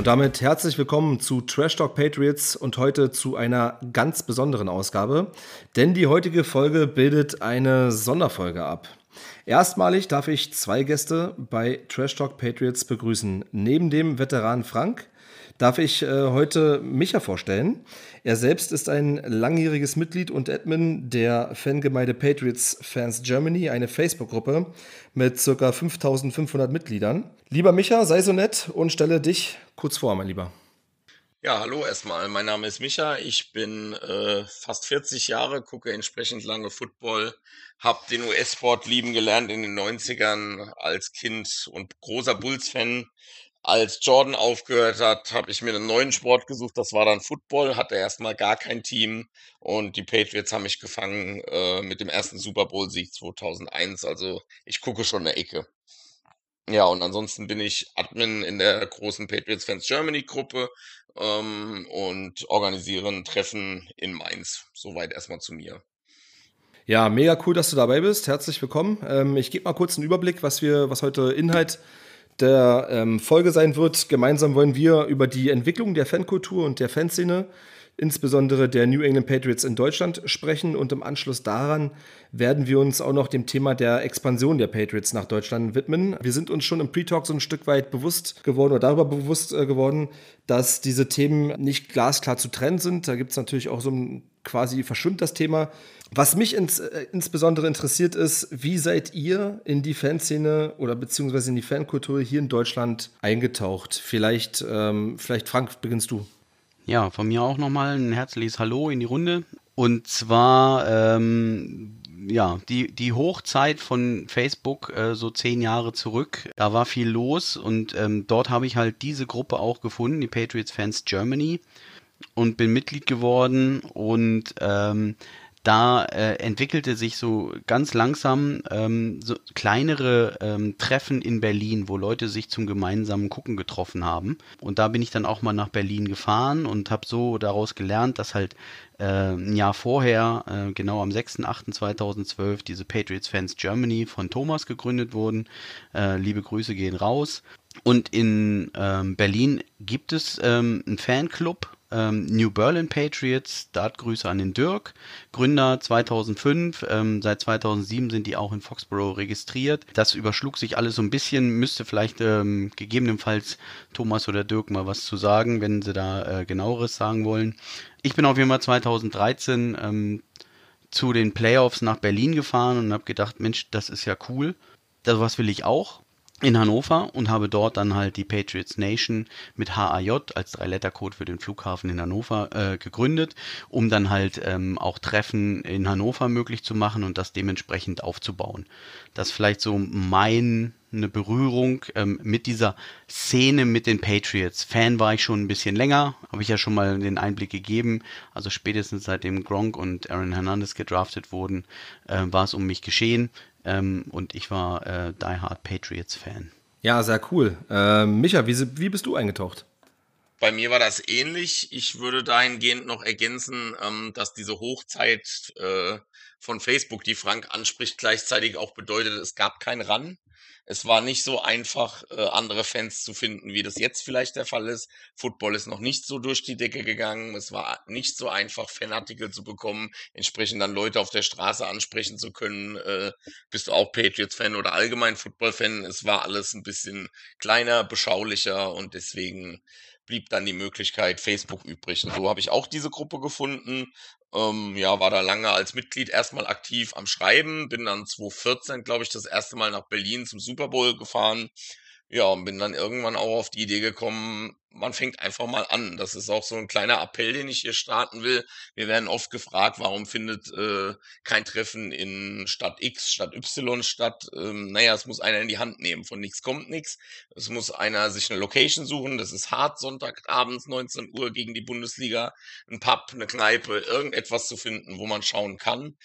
Und damit herzlich willkommen zu Trash Talk Patriots und heute zu einer ganz besonderen Ausgabe, denn die heutige Folge bildet eine Sonderfolge ab. Erstmalig darf ich zwei Gäste bei Trash Talk Patriots begrüßen. Neben dem Veteran Frank darf ich heute Micha vorstellen. Er selbst ist ein langjähriges Mitglied und Admin der Fangemeinde Patriots Fans Germany, eine Facebook-Gruppe mit ca. 5500 Mitgliedern. Lieber Micha, sei so nett und stelle dich kurz vor, mein Lieber. Ja, hallo erstmal. Mein Name ist Micha. Ich bin fast 40 Jahre, gucke entsprechend lange Football, habe den US-Sport lieben gelernt in den 90ern als Kind und großer Bulls-Fan. Als Jordan aufgehört hat, habe ich mir einen neuen Sport gesucht, das war dann Football, hatte erstmal gar kein Team und die Patriots haben mich gefangen mit dem ersten Super Bowl-Sieg 2001, also ich gucke schon eine Ecke. Ja, und ansonsten bin ich Admin in der großen Patriots Fans Germany Gruppe und organisiere ein Treffen in Mainz, soweit erstmal zu mir. Ja, mega cool, dass du dabei bist, herzlich willkommen. Ich gebe mal kurz einen Überblick, was heute Inhalt der Folge sein wird. Gemeinsam wollen wir über die Entwicklung der Fankultur und der Fanszene, insbesondere der New England Patriots in Deutschland, sprechen und im Anschluss daran werden wir uns auch noch dem Thema der Expansion der Patriots nach Deutschland widmen. Wir sind uns schon im Pre-Talk so ein Stück weit bewusst geworden oder darüber bewusst geworden, dass diese Themen nicht glasklar zu trennen sind. Da gibt es natürlich auch so ein quasi verschwimmt das Thema. Was mich insbesondere interessiert ist, wie seid ihr in die Fanszene oder beziehungsweise in die Fankultur hier in Deutschland eingetaucht? Vielleicht Frank, beginnst du. Ja, von mir auch nochmal ein herzliches Hallo in die Runde. Und zwar, die Hochzeit von Facebook, so 10 Jahre zurück, da war viel los und dort habe ich halt diese Gruppe auch gefunden, die Patriots Fans Germany, und bin Mitglied geworden und da entwickelte sich so ganz langsam so kleinere Treffen in Berlin, wo Leute sich zum gemeinsamen Gucken getroffen haben. Und da bin ich dann auch mal nach Berlin gefahren und habe so daraus gelernt, dass halt ein Jahr vorher, genau am 6.8.2012, diese Patriots Fans Germany von Thomas gegründet wurden. Liebe Grüße gehen raus. Und in Berlin gibt es einen Fanclub, New Berlin Patriots, Startgrüße an den Dirk, Gründer 2005, seit 2007 sind die auch in Foxborough registriert. Das überschlug sich alles so ein bisschen, müsste vielleicht gegebenenfalls Thomas oder Dirk mal was zu sagen, wenn sie da genaueres sagen wollen. Ich bin auf jeden Fall 2013 zu den Playoffs nach Berlin gefahren und habe gedacht, Mensch, das ist ja cool, sowas will ich auch. In Hannover und habe dort dann halt die Patriots Nation mit HAJ als 3-Letter-Code für den Flughafen in Hannover gegründet, um dann halt auch Treffen in Hannover möglich zu machen und das dementsprechend aufzubauen. Das ist vielleicht so eine Berührung mit dieser Szene mit den Patriots. Fan war ich schon ein bisschen länger, habe ich ja schon mal den Einblick gegeben. Also spätestens seitdem Gronk und Aaron Hernandez gedraftet wurden, war es um mich geschehen. Und ich war Die Hard Patriots-Fan. Ja, sehr cool. Micha, wie bist du eingetaucht? Bei mir war das ähnlich. Ich würde dahingehend noch ergänzen, dass diese Hochzeit von Facebook, die Frank anspricht, gleichzeitig auch bedeutet, es gab keinen Run. Es war nicht so einfach, andere Fans zu finden, wie das jetzt vielleicht der Fall ist. Football ist noch nicht so durch die Decke gegangen. Es war nicht so einfach, Fanartikel zu bekommen, entsprechend dann Leute auf der Straße ansprechen zu können. Bist du auch Patriots-Fan oder allgemein Football-Fan? Es war alles ein bisschen kleiner, beschaulicher und deswegen blieb dann die Möglichkeit Facebook übrig. Und so habe ich auch diese Gruppe gefunden. War da lange als Mitglied erstmal aktiv am Schreiben, bin dann 2014, glaube ich, das erste Mal nach Berlin zum Super Bowl gefahren. Ja, und bin dann irgendwann auch auf die Idee gekommen, man fängt einfach mal an. Das ist auch so ein kleiner Appell, den ich hier starten will. Wir werden oft gefragt, warum findet kein Treffen in Stadt X, Stadt Y statt. Es muss einer in die Hand nehmen. Von nichts kommt nichts. Es muss einer sich eine Location suchen. Das ist hart, Sonntagabends 19 Uhr gegen die Bundesliga. Ein Pub, eine Kneipe, irgendetwas zu finden, wo man schauen kann.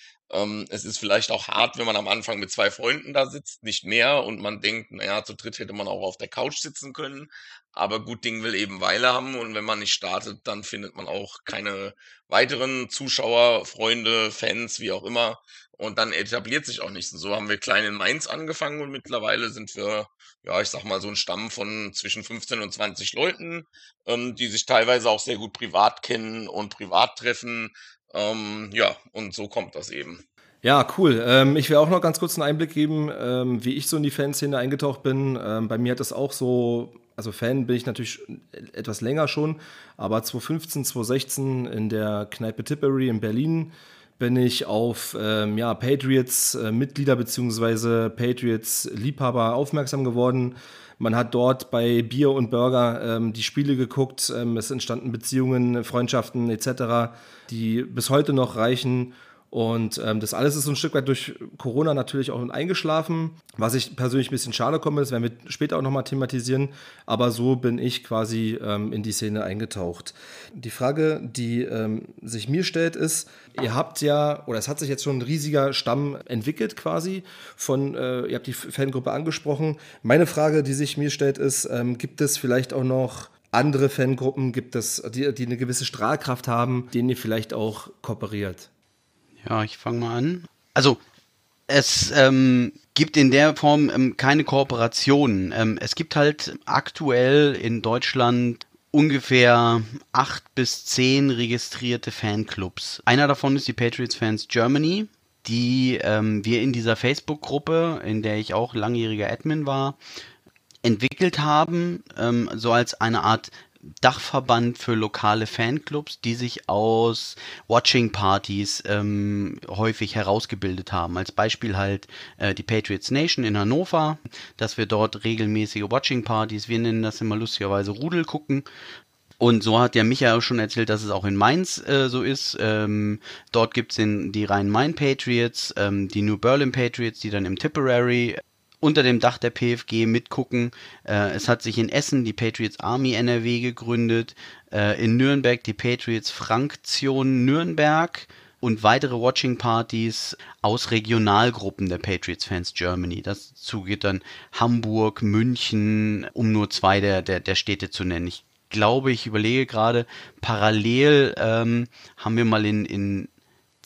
Es ist vielleicht auch hart, wenn man am Anfang mit 2 Freunden da sitzt, nicht mehr, und man denkt, zu dritt hätte man auch auf der Couch sitzen können, Aber gut Ding will eben Weile haben und wenn man nicht startet, dann findet man auch keine weiteren Zuschauer, Freunde, Fans, wie auch immer. Und dann etabliert sich auch nichts. Und so haben wir klein in Mainz angefangen und mittlerweile sind wir, ja, ich sag mal, so ein Stamm von zwischen 15 und 20 Leuten, die sich teilweise auch sehr gut privat kennen und privat treffen. Ja, und so kommt das eben. Ja, cool. Ich will auch noch ganz kurz einen Einblick geben, wie ich so in die Fanszene eingetaucht bin. Bei mir hat das auch so, also Fan bin ich natürlich etwas länger schon, aber 2015, 2016 in der Kneipe Tipperary in Berlin bin ich auf Patriots-Mitglieder bzw. Patriots-Liebhaber aufmerksam geworden. Man hat dort bei Bier und Burger die Spiele geguckt, es entstanden Beziehungen, Freundschaften etc., die bis heute noch reichen. Und das alles ist so ein Stück weit durch Corona natürlich auch eingeschlafen, was ich persönlich ein bisschen schade komme, das werden wir später auch nochmal thematisieren, aber so bin ich quasi in die Szene eingetaucht. Die Frage, die sich mir stellt, ist, ihr habt ja, oder es hat sich jetzt schon ein riesiger Stamm entwickelt quasi, ihr habt die Fangruppe angesprochen. Meine Frage, die sich mir stellt, ist, gibt es vielleicht auch noch andere Fangruppen, die eine gewisse Strahlkraft haben, denen ihr vielleicht auch kooperiert? Ja, ich fange mal an. Also, es gibt in der Form keine Kooperationen. Es gibt halt aktuell in Deutschland ungefähr 8 bis 10 registrierte Fanclubs. Einer davon ist die Patriots Fans Germany, die wir in dieser Facebook-Gruppe, in der ich auch langjähriger Admin war, entwickelt haben, so als eine Art Dachverband für lokale Fanclubs, die sich aus Watching-Partys häufig herausgebildet haben. Als Beispiel halt die Patriots Nation in Hannover, dass wir dort regelmäßige Watching-Partys, wir nennen das immer lustigerweise Rudel gucken. Und so hat ja Micha auch schon erzählt, dass es auch in Mainz so ist. Dort gibt es die Rhein-Main-Patriots, die New Berlin Patriots, die dann im Tipperary unter dem Dach der PFG mitgucken. Es hat sich in Essen die Patriots Army NRW gegründet, in Nürnberg die Patriots-Fraktion Nürnberg und weitere Watching-Partys aus Regionalgruppen der Patriots Fans Germany. Dazu geht dann Hamburg, München, um nur 2 der Städte zu nennen. Ich glaube, ich überlege gerade, parallel haben wir mal in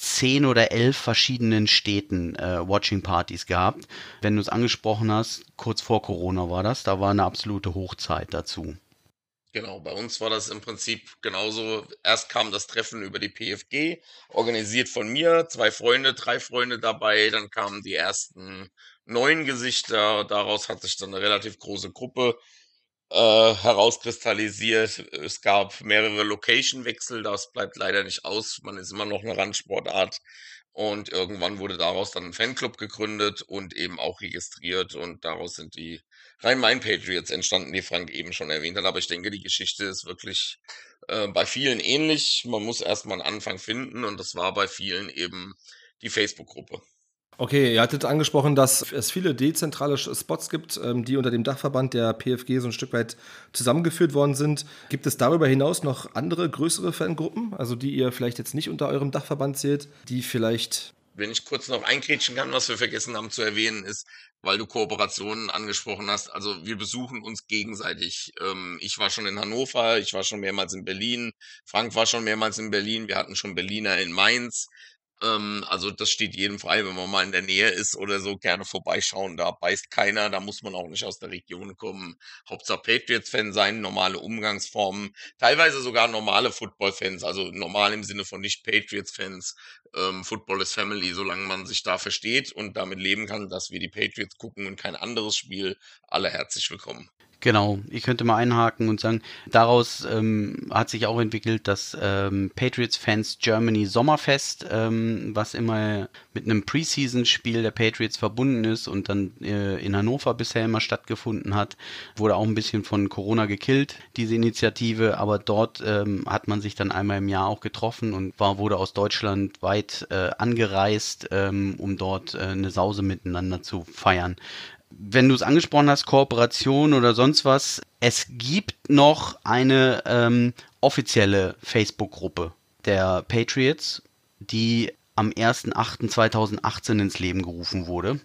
10 oder 11 verschiedenen Städten Watching-Partys gehabt. Wenn du es angesprochen hast, kurz vor Corona war das, da war eine absolute Hochzeit dazu. Genau, bei uns war das im Prinzip genauso. Erst kam das Treffen über die PFG, organisiert von mir, 2 Freunde, 3 Freunde dabei, dann kamen die ersten 9 Gesichter, daraus hat sich dann eine relativ große Gruppe herauskristallisiert. Es gab mehrere Location-Wechsel, das bleibt leider nicht aus, man ist immer noch eine Randsportart und irgendwann wurde daraus dann ein Fanclub gegründet und eben auch registriert und daraus sind die Rhein-Main-Patriots entstanden, die Frank eben schon erwähnt hat, aber ich denke, die Geschichte ist wirklich bei vielen ähnlich, man muss erstmal einen Anfang finden und das war bei vielen eben die Facebook-Gruppe. Okay, ihr hattet angesprochen, dass es viele dezentrale Spots gibt, die unter dem Dachverband der PFG so ein Stück weit zusammengeführt worden sind. Gibt es darüber hinaus noch andere, größere Fangruppen, also die ihr vielleicht jetzt nicht unter eurem Dachverband zählt, die vielleicht... Wenn ich kurz noch eingrätschen kann, was wir vergessen haben zu erwähnen ist, weil du Kooperationen angesprochen hast, also wir besuchen uns gegenseitig. Ich war schon in Hannover, ich war schon mehrmals in Berlin, Frank war schon mehrmals in Berlin, wir hatten schon Berliner in Mainz. Also das steht jedem frei, wenn man mal in der Nähe ist oder so, gerne vorbeischauen, da beißt keiner, da muss man auch nicht aus der Region kommen. Hauptsache Patriots-Fan sein, normale Umgangsformen, teilweise sogar normale Football-Fans, also normal im Sinne von nicht Patriots-Fans, Football is Family, solange man sich da versteht und damit leben kann, dass wir die Patriots gucken und kein anderes Spiel, alle herzlich willkommen. Genau, ich könnte mal einhaken und sagen, daraus hat sich auch entwickelt das Patriots Fans Germany Sommerfest, was immer mit einem Preseason-Spiel der Patriots verbunden ist und dann in Hannover bisher immer stattgefunden hat. Wurde auch ein bisschen von Corona gekillt, diese Initiative, aber dort hat man sich dann einmal im Jahr auch getroffen und wurde aus Deutschland weit angereist, um dort eine Sause miteinander zu feiern. Wenn du es angesprochen hast, Kooperation oder sonst was, es gibt noch eine offizielle Facebook-Gruppe der Patriots, die am 1.8.2018 ins Leben gerufen wurde.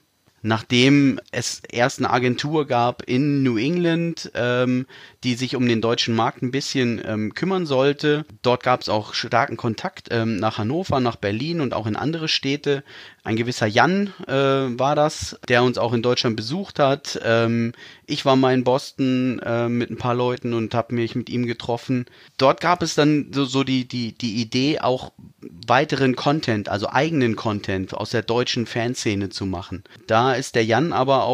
nachdem es erst eine Agentur gab in New England, die sich um den deutschen Markt ein bisschen kümmern sollte. Dort gab es auch starken Kontakt nach Hannover, nach Berlin und auch in andere Städte. Ein gewisser Jan war das, der uns auch in Deutschland besucht hat. Ich war mal in Boston mit ein paar Leuten und habe mich mit ihm getroffen. Dort gab es dann so die Idee, auch weiteren Content, also eigenen Content aus der deutschen Fanszene zu machen. Da ist der Jan aber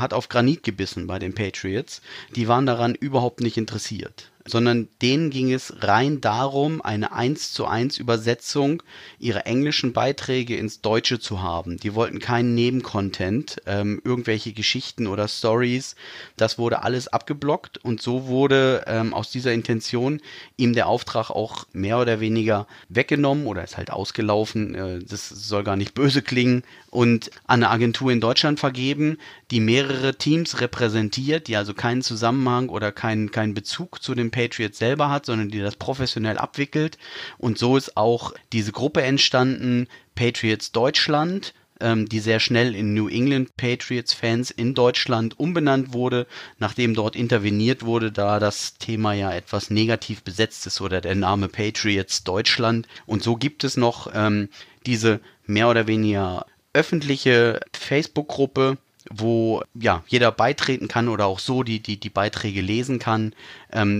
hat auf Granit gebissen bei den Patriots. Die waren daran überhaupt nicht interessiert, sondern denen ging es rein darum, eine 1:1 Übersetzung ihrer englischen Beiträge ins Deutsche zu haben. Die wollten keinen Nebencontent, irgendwelche Geschichten oder Stories. Das wurde alles abgeblockt und so wurde aus dieser Intention ihm der Auftrag auch mehr oder weniger weggenommen oder ist halt ausgelaufen. Das soll gar nicht böse klingen. Und an eine Agentur in Deutschland vergeben, die mehrere Teams repräsentiert, die also keinen Zusammenhang oder keinen Bezug zu den Patriots selber hat, sondern die das professionell abwickelt. Und so ist auch diese Gruppe entstanden, Patriots Deutschland, die sehr schnell in New England Patriots Fans in Deutschland umbenannt wurde, nachdem dort interveniert wurde, da das Thema ja etwas negativ besetzt ist oder der Name Patriots Deutschland. Und so gibt es noch diese mehr oder weniger öffentliche Facebook-Gruppe, wo ja jeder beitreten kann oder auch so die Beiträge lesen kann.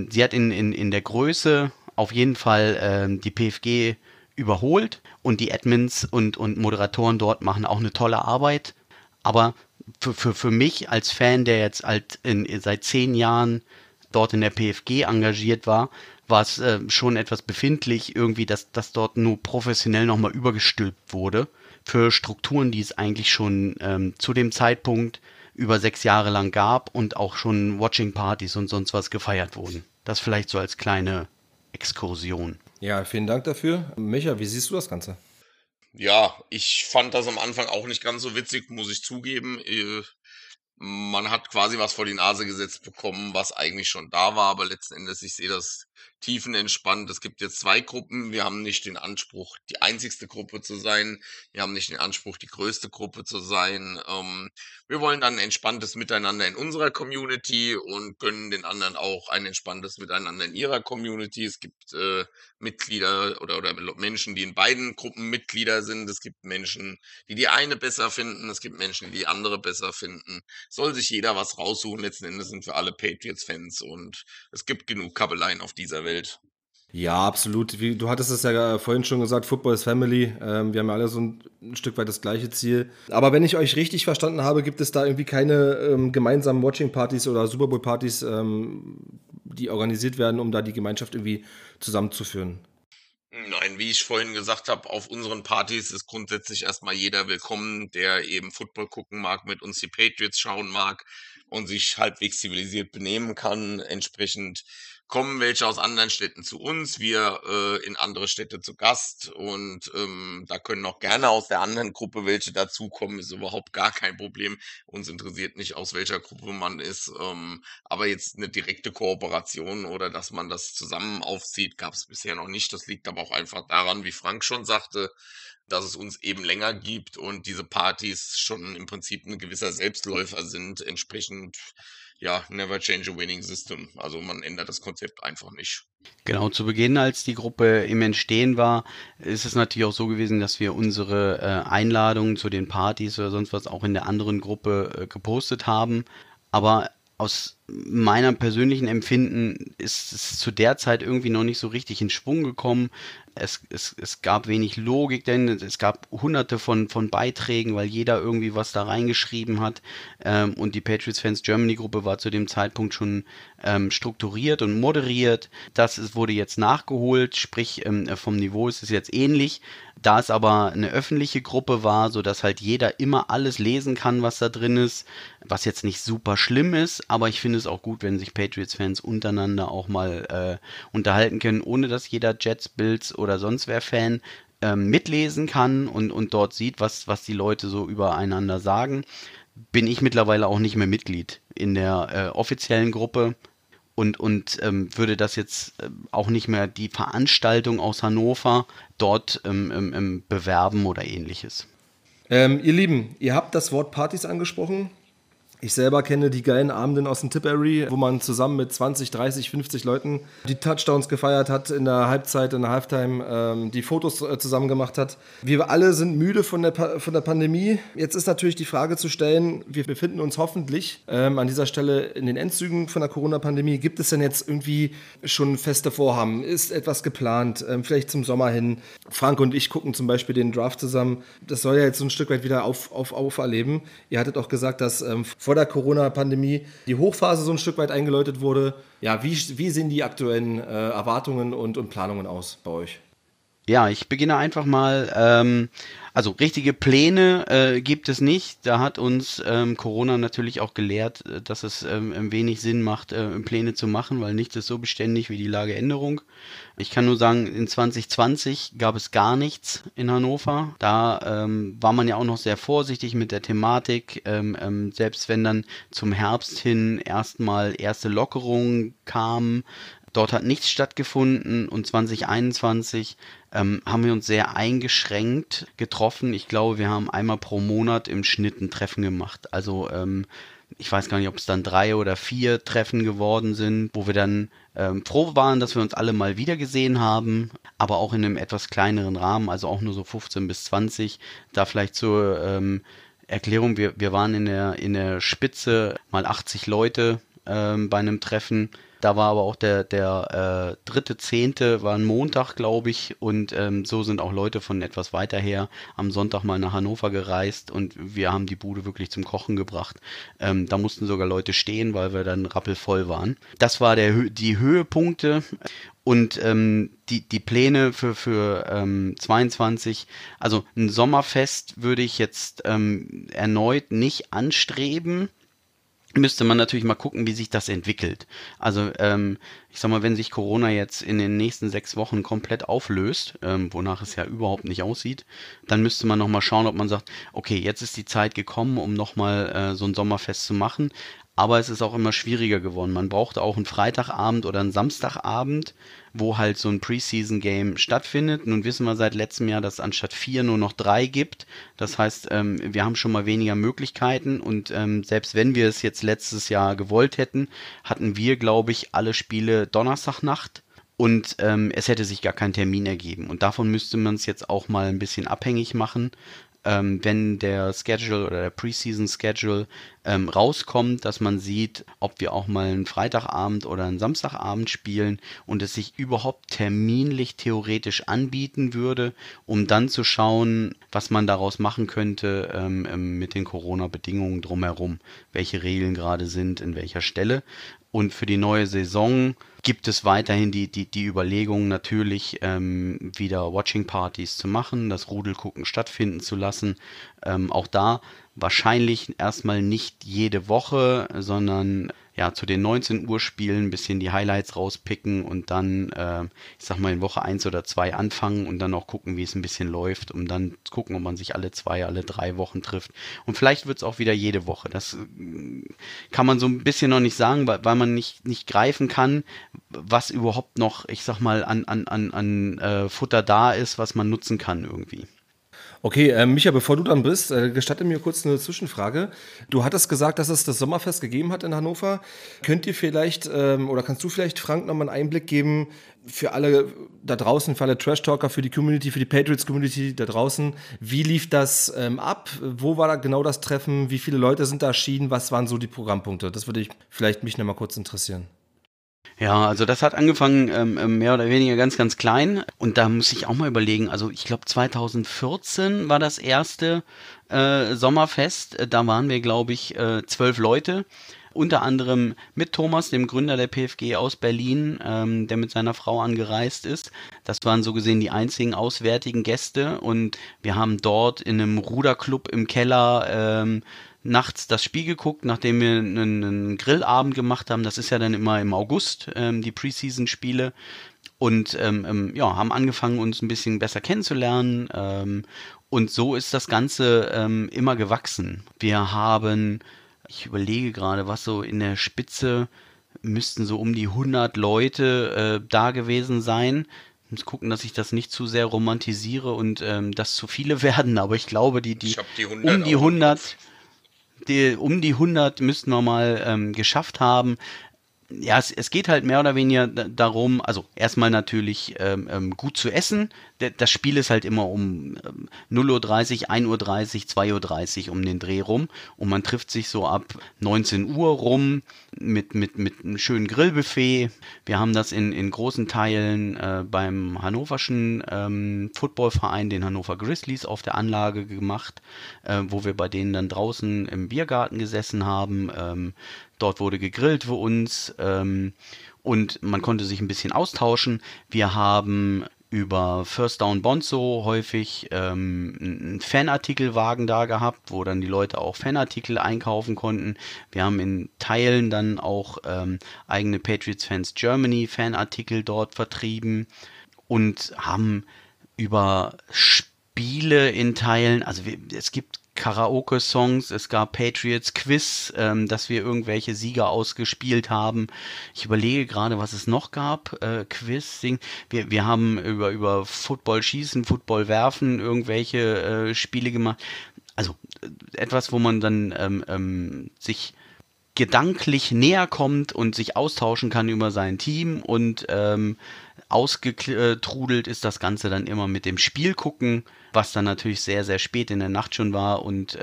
Sie hat in der Größe auf jeden Fall die PFG überholt und die Admins und Moderatoren dort machen auch eine tolle Arbeit. Aber für mich als Fan, der jetzt halt seit 10 Jahren dort in der PFG engagiert war es schon etwas befindlich irgendwie, dass dort nur professionell nochmal übergestülpt wurde für Strukturen, die es eigentlich schon zu dem Zeitpunkt über 6 Jahre lang gab und auch schon Watching-Partys und sonst was gefeiert wurden. Das vielleicht so als kleine Exkursion. Ja, vielen Dank dafür. Micha, wie siehst du das Ganze? Ja, ich fand das am Anfang auch nicht ganz so witzig, muss ich zugeben. Man hat quasi was vor die Nase gesetzt bekommen, was eigentlich schon da war, aber letzten Endes, ich sehe das tiefenentspannt. Es gibt jetzt 2 Gruppen. Wir haben nicht den Anspruch, die einzigste Gruppe zu sein. Wir haben nicht den Anspruch, die größte Gruppe zu sein. Wir wollen dann ein entspanntes Miteinander in unserer Community und gönnen den anderen auch ein entspanntes Miteinander in ihrer Community. Es gibt Mitglieder oder Menschen, die in beiden Gruppen Mitglieder sind. Es gibt Menschen, die eine besser finden. Es gibt Menschen, die andere besser finden. Soll sich jeder was raussuchen. Letzten Endes sind wir alle Patriots-Fans und es gibt genug Kabeleien auf dieser Welt. Ja, absolut. Du hattest es ja vorhin schon gesagt, Football is Family. Wir haben ja alle so ein Stück weit das gleiche Ziel. Aber wenn ich euch richtig verstanden habe, gibt es da irgendwie keine gemeinsamen Watching-Partys oder Super Bowl-Partys, die organisiert werden, um da die Gemeinschaft irgendwie zusammenzuführen? Nein, wie ich vorhin gesagt habe, auf unseren Partys ist grundsätzlich erstmal jeder willkommen, der eben Football gucken mag, mit uns die Patriots schauen mag und sich halbwegs zivilisiert benehmen kann. Entsprechend kommen welche aus anderen Städten zu uns, wir in andere Städte zu Gast und da können auch gerne aus der anderen Gruppe welche dazukommen, ist überhaupt gar kein Problem. Uns interessiert nicht, aus welcher Gruppe man ist, aber jetzt eine direkte Kooperation oder dass man das zusammen aufzieht, gab es bisher noch nicht. Das liegt aber auch einfach daran, wie Frank schon sagte, dass es uns eben länger gibt und diese Partys schon im Prinzip ein gewisser Selbstläufer sind, entsprechend. Ja, never change a winning system. Also man ändert das Konzept einfach nicht. Genau, zu Beginn, als die Gruppe im Entstehen war, ist es natürlich auch so gewesen, dass wir unsere Einladungen zu den Partys oder sonst was auch in der anderen Gruppe gepostet haben. Aber aus meinem persönlichen Empfinden ist es zu der Zeit irgendwie noch nicht so richtig in Schwung gekommen. Es gab wenig Logik, denn es gab hunderte von Beiträgen, weil jeder irgendwie was da reingeschrieben hat. Und die Patriots Fans Germany Gruppe war zu dem Zeitpunkt schon strukturiert und moderiert. Das wurde jetzt nachgeholt, sprich vom Niveau ist es jetzt ähnlich. Da es aber eine öffentliche Gruppe war, sodass halt jeder immer alles lesen kann, was da drin ist, was jetzt nicht super schlimm ist, aber ich finde es auch gut, wenn sich Patriots-Fans untereinander auch mal unterhalten können, ohne dass jeder Jets, Bills oder sonst wer Fan mitlesen kann und dort sieht, was die Leute so übereinander sagen. Bin ich mittlerweile auch nicht mehr Mitglied in der offiziellen Gruppe und würde das jetzt auch nicht mehr die Veranstaltung aus Hannover dort bewerben oder ähnliches. Ihr Lieben, ihr habt das Wort Partys angesprochen. Ich selber kenne die geilen Abenden aus dem Tipperary, wo man zusammen mit 20, 30, 50 Leuten die Touchdowns gefeiert hat in der Halbzeit, in der Halftime, die Fotos zusammen gemacht hat. Wir alle sind müde von der Pandemie. Jetzt ist natürlich die Frage zu stellen, wir befinden uns hoffentlich an dieser Stelle in den Endzügen von der Corona-Pandemie. Gibt es denn jetzt irgendwie schon feste Vorhaben? Ist etwas geplant? Vielleicht zum Sommer hin? Frank und ich gucken zum Beispiel den Draft zusammen. Das soll ja jetzt so ein Stück weit wieder auferleben. Ihr hattet auch gesagt, dass vor der Corona-Pandemie die Hochphase so ein Stück weit eingeläutet wurde. Ja, wie sehen die aktuellen Erwartungen und Planungen aus bei euch? Ja, ich beginne einfach mal. Also richtige Pläne gibt es nicht. Da hat uns Corona natürlich auch gelehrt, dass es wenig Sinn macht, Pläne zu machen, weil nichts ist so beständig wie die Lageänderung. Ich kann nur sagen, in 2020 gab es gar nichts in Hannover. Da war man ja auch noch sehr vorsichtig mit der Thematik. Selbst wenn dann zum Herbst hin erstmal erste Lockerungen kamen, dort hat nichts stattgefunden, und 2021 haben wir uns sehr eingeschränkt getroffen. Ich glaube, wir haben einmal pro Monat im Schnitt ein Treffen gemacht. Also ich weiß gar nicht, ob es dann 3 oder 4 Treffen geworden sind, wo wir dann froh waren, dass wir uns alle mal wieder gesehen haben, aber auch in einem etwas kleineren Rahmen, also auch nur so 15 bis 20. Da vielleicht zur Erklärung, wir waren in der Spitze mal 80 Leute bei einem Treffen. Da war aber auch der 3.10. war ein Montag, glaube ich, und so sind auch Leute von etwas weiter her am Sonntag mal nach Hannover gereist, und wir haben die Bude wirklich zum Kochen gebracht. Da mussten sogar Leute stehen, weil wir dann rappelvoll waren. Das war die Höhepunkte, und die Pläne für 22, also ein Sommerfest würde ich jetzt erneut nicht anstreben. Müsste man natürlich mal gucken, wie sich das entwickelt. Also ich sag mal, wenn sich Corona jetzt in den nächsten 6 Wochen komplett auflöst, wonach es ja überhaupt nicht aussieht, dann müsste man nochmal schauen, ob man sagt, okay, jetzt ist die Zeit gekommen, um nochmal so ein Sommerfest zu machen. Aber es ist auch immer schwieriger geworden. Man brauchte auch einen Freitagabend oder einen Samstagabend, wo halt so ein Preseason-Game stattfindet. Nun wissen wir seit letztem Jahr, dass es anstatt 4 nur noch 3 gibt. Das heißt, wir haben schon mal weniger Möglichkeiten. Und selbst wenn wir es jetzt letztes Jahr gewollt hätten, hatten wir, glaube ich, alle Spiele Donnerstagnacht. Und es hätte sich gar kein Termin ergeben. Und davon müsste man es jetzt auch mal ein bisschen abhängig machen. Wenn der Schedule oder der Preseason-Schedule rauskommt, dass man sieht, ob wir auch mal einen Freitagabend oder einen Samstagabend spielen und es sich überhaupt terminlich theoretisch anbieten würde, um dann zu schauen, was man daraus machen könnte mit den Corona-Bedingungen drumherum, welche Regeln gerade sind, in welcher Stelle. Und für die neue Saison gibt es weiterhin die Überlegung, natürlich wieder Watching-Partys zu machen, das Rudelgucken stattfinden zu lassen. Auch da wahrscheinlich erstmal nicht jede Woche, sondern ja zu den 19 Uhr Spielen ein bisschen die Highlights rauspicken und dann, ich sag mal, in Woche 1 oder 2 anfangen und dann auch gucken, wie es ein bisschen läuft, um dann zu gucken, ob man sich alle 2, alle 3 Wochen trifft. Und vielleicht wird es auch wieder jede Woche. Das kann man so ein bisschen noch nicht sagen, weil man nicht greifen kann, was überhaupt noch, ich sag mal, an Futter da ist, was man nutzen kann irgendwie. Okay, Micha, bevor du dann bist, gestatte mir kurz eine Zwischenfrage. Du hattest gesagt, dass es das Sommerfest gegeben hat in Hannover. Könnt ihr vielleicht, oder kannst du vielleicht, Frank, nochmal einen Einblick geben für alle da draußen, für alle Trash-Talker, für die Community, für die Patriots-Community da draußen? Wie lief das ab? Wo war da genau das Treffen? Wie viele Leute sind da erschienen? Was waren so die Programmpunkte? Das würde mich nochmal kurz interessieren. Ja, also das hat angefangen mehr oder weniger ganz, ganz klein, und da muss ich auch mal überlegen, also ich glaube 2014 war das erste Sommerfest, da waren wir, glaube ich, 12 Leute, unter anderem mit Thomas, dem Gründer der PFG aus Berlin, der mit seiner Frau angereist ist. Das waren so gesehen die einzigen auswärtigen Gäste, und wir haben dort in einem Ruderclub im Keller nachts das Spiel geguckt, nachdem wir einen Grillabend gemacht haben. Das ist ja dann immer im August, die Preseason-Spiele. Und haben angefangen, uns ein bisschen besser kennenzulernen. Und so ist das Ganze immer gewachsen. Wir haben, ich überlege gerade, was so in der Spitze müssten so um die 100 Leute da gewesen sein. Ich muss gucken, dass ich das nicht zu sehr romantisiere und dass zu viele werden, aber ich glaube, um die 100 müssten wir mal geschafft haben. Ja, es geht halt mehr oder weniger darum, also erstmal natürlich gut zu essen. Das Spiel ist halt immer um 0.30 Uhr, 1.30 Uhr, 2.30 Uhr um den Dreh rum. Und man trifft sich so ab 19 Uhr rum mit einem schönen Grillbuffet. Wir haben das in großen Teilen beim hannoverschen Footballverein, den Hannover Grizzlies, auf der Anlage gemacht, wo wir bei denen dann draußen im Biergarten gesessen haben. Dort wurde gegrillt für uns und man konnte sich ein bisschen austauschen. Wir haben über First Down Bonzo häufig einen Fanartikelwagen da gehabt, wo dann die Leute auch Fanartikel einkaufen konnten. Wir haben in Teilen dann auch eigene Patriots Fans Germany Fanartikel dort vertrieben und haben über Spiele in Teilen, also es gibt Karaoke-Songs, es gab Patriots-Quiz, dass wir irgendwelche Sieger ausgespielt haben. Ich überlege gerade, was es noch gab. Quiz, Sing. Wir haben über Football-Schießen, Football-Werfen irgendwelche Spiele gemacht. Also etwas, wo man dann sich gedanklich näher kommt und sich austauschen kann über sein Team und ausgetrudelt ist das Ganze dann immer mit dem Spiel gucken, was dann natürlich sehr, sehr spät in der Nacht schon war und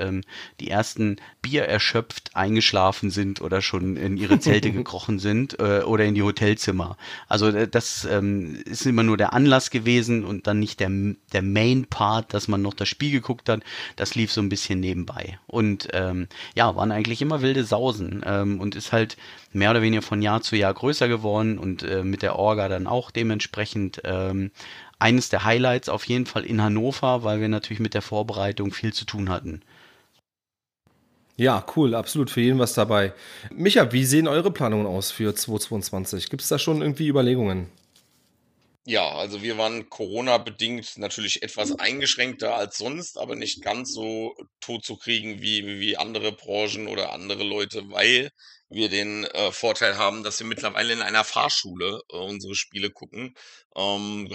die ersten Bier erschöpft eingeschlafen sind oder schon in ihre Zelte gekrochen sind oder in die Hotelzimmer. Also das ist immer nur der Anlass gewesen und dann nicht der Main-Part, dass man noch das Spiel geguckt hat. Das lief so ein bisschen nebenbei. Und ja, waren eigentlich immer wilde Sausen und ist halt mehr oder weniger von Jahr zu Jahr größer geworden und mit der Orga dann auch dementsprechend eines der Highlights auf jeden Fall in Hannover, weil wir natürlich mit der Vorbereitung viel zu tun hatten. Ja, cool, absolut für jeden was dabei. Micha, wie sehen eure Planungen aus für 2022? Gibt es da schon irgendwie Überlegungen? Ja, also wir waren Corona-bedingt natürlich etwas eingeschränkter als sonst, aber nicht ganz so tot zu kriegen wie andere Branchen oder andere Leute, weil wir den Vorteil haben, dass wir mittlerweile in einer Fahrschule unsere Spiele gucken.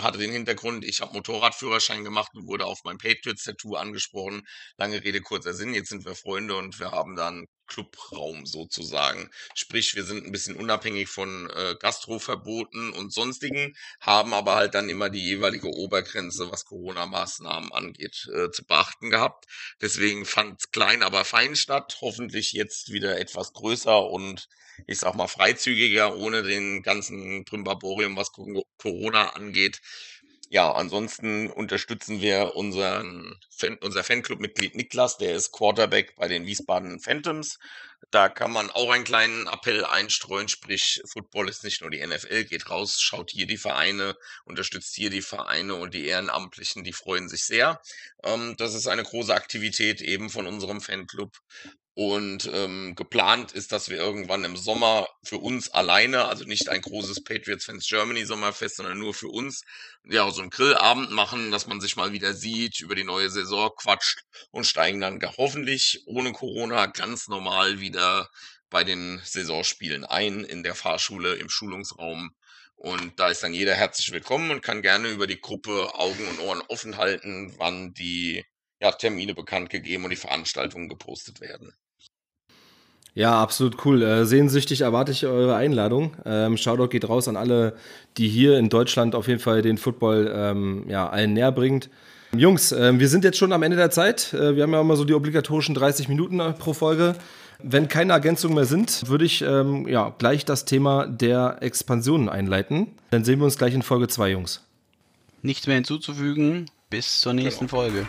Hatte den Hintergrund, ich habe Motorradführerschein gemacht und wurde auf mein Patriots-Tattoo angesprochen. Lange Rede, kurzer Sinn, jetzt sind wir Freunde und wir haben da einen Clubraum sozusagen. Sprich, wir sind ein bisschen unabhängig von Gastroverboten und sonstigen, haben aber halt dann immer die jeweilige Obergrenze, was Corona-Maßnahmen angeht, zu beachten gehabt. Deswegen fand es klein, aber fein statt. Hoffentlich jetzt wieder etwas größer und ich sag mal freizügiger, ohne den ganzen Primbaborium, was Corona angeht. Ja, ansonsten unterstützen wir unser Fanclub-Mitglied Niklas, der ist Quarterback bei den Wiesbaden Phantoms. Da kann man auch einen kleinen Appell einstreuen, sprich, Football ist nicht nur die NFL, geht raus, schaut hier die Vereine, unterstützt hier die Vereine und die Ehrenamtlichen, die freuen sich sehr. Das ist eine große Aktivität eben von unserem Fanclub. Und geplant ist, dass wir irgendwann im Sommer für uns alleine, also nicht ein großes Patriots Fans Germany Sommerfest, sondern nur für uns, ja, so einen Grillabend machen, dass man sich mal wieder sieht, über die neue Saison quatscht und steigen dann hoffentlich ohne Corona ganz normal wieder bei den Saisonspielen ein, in der Fahrschule, im Schulungsraum. Und da ist dann jeder herzlich willkommen und kann gerne über die Gruppe Augen und Ohren offen halten, wann die Termine bekannt gegeben und die Veranstaltungen gepostet werden. Ja, absolut cool. Sehnsüchtig erwarte ich eure Einladung. Shoutout geht raus an alle, die hier in Deutschland auf jeden Fall den Football allen näher bringt. Jungs, wir sind jetzt schon am Ende der Zeit. Wir haben ja immer so die obligatorischen 30 Minuten pro Folge. Wenn keine Ergänzungen mehr sind, würde ich gleich das Thema der Expansionen einleiten. Dann sehen wir uns gleich in Folge 2, Jungs. Nichts mehr hinzuzufügen. Bis zur nächsten Folge.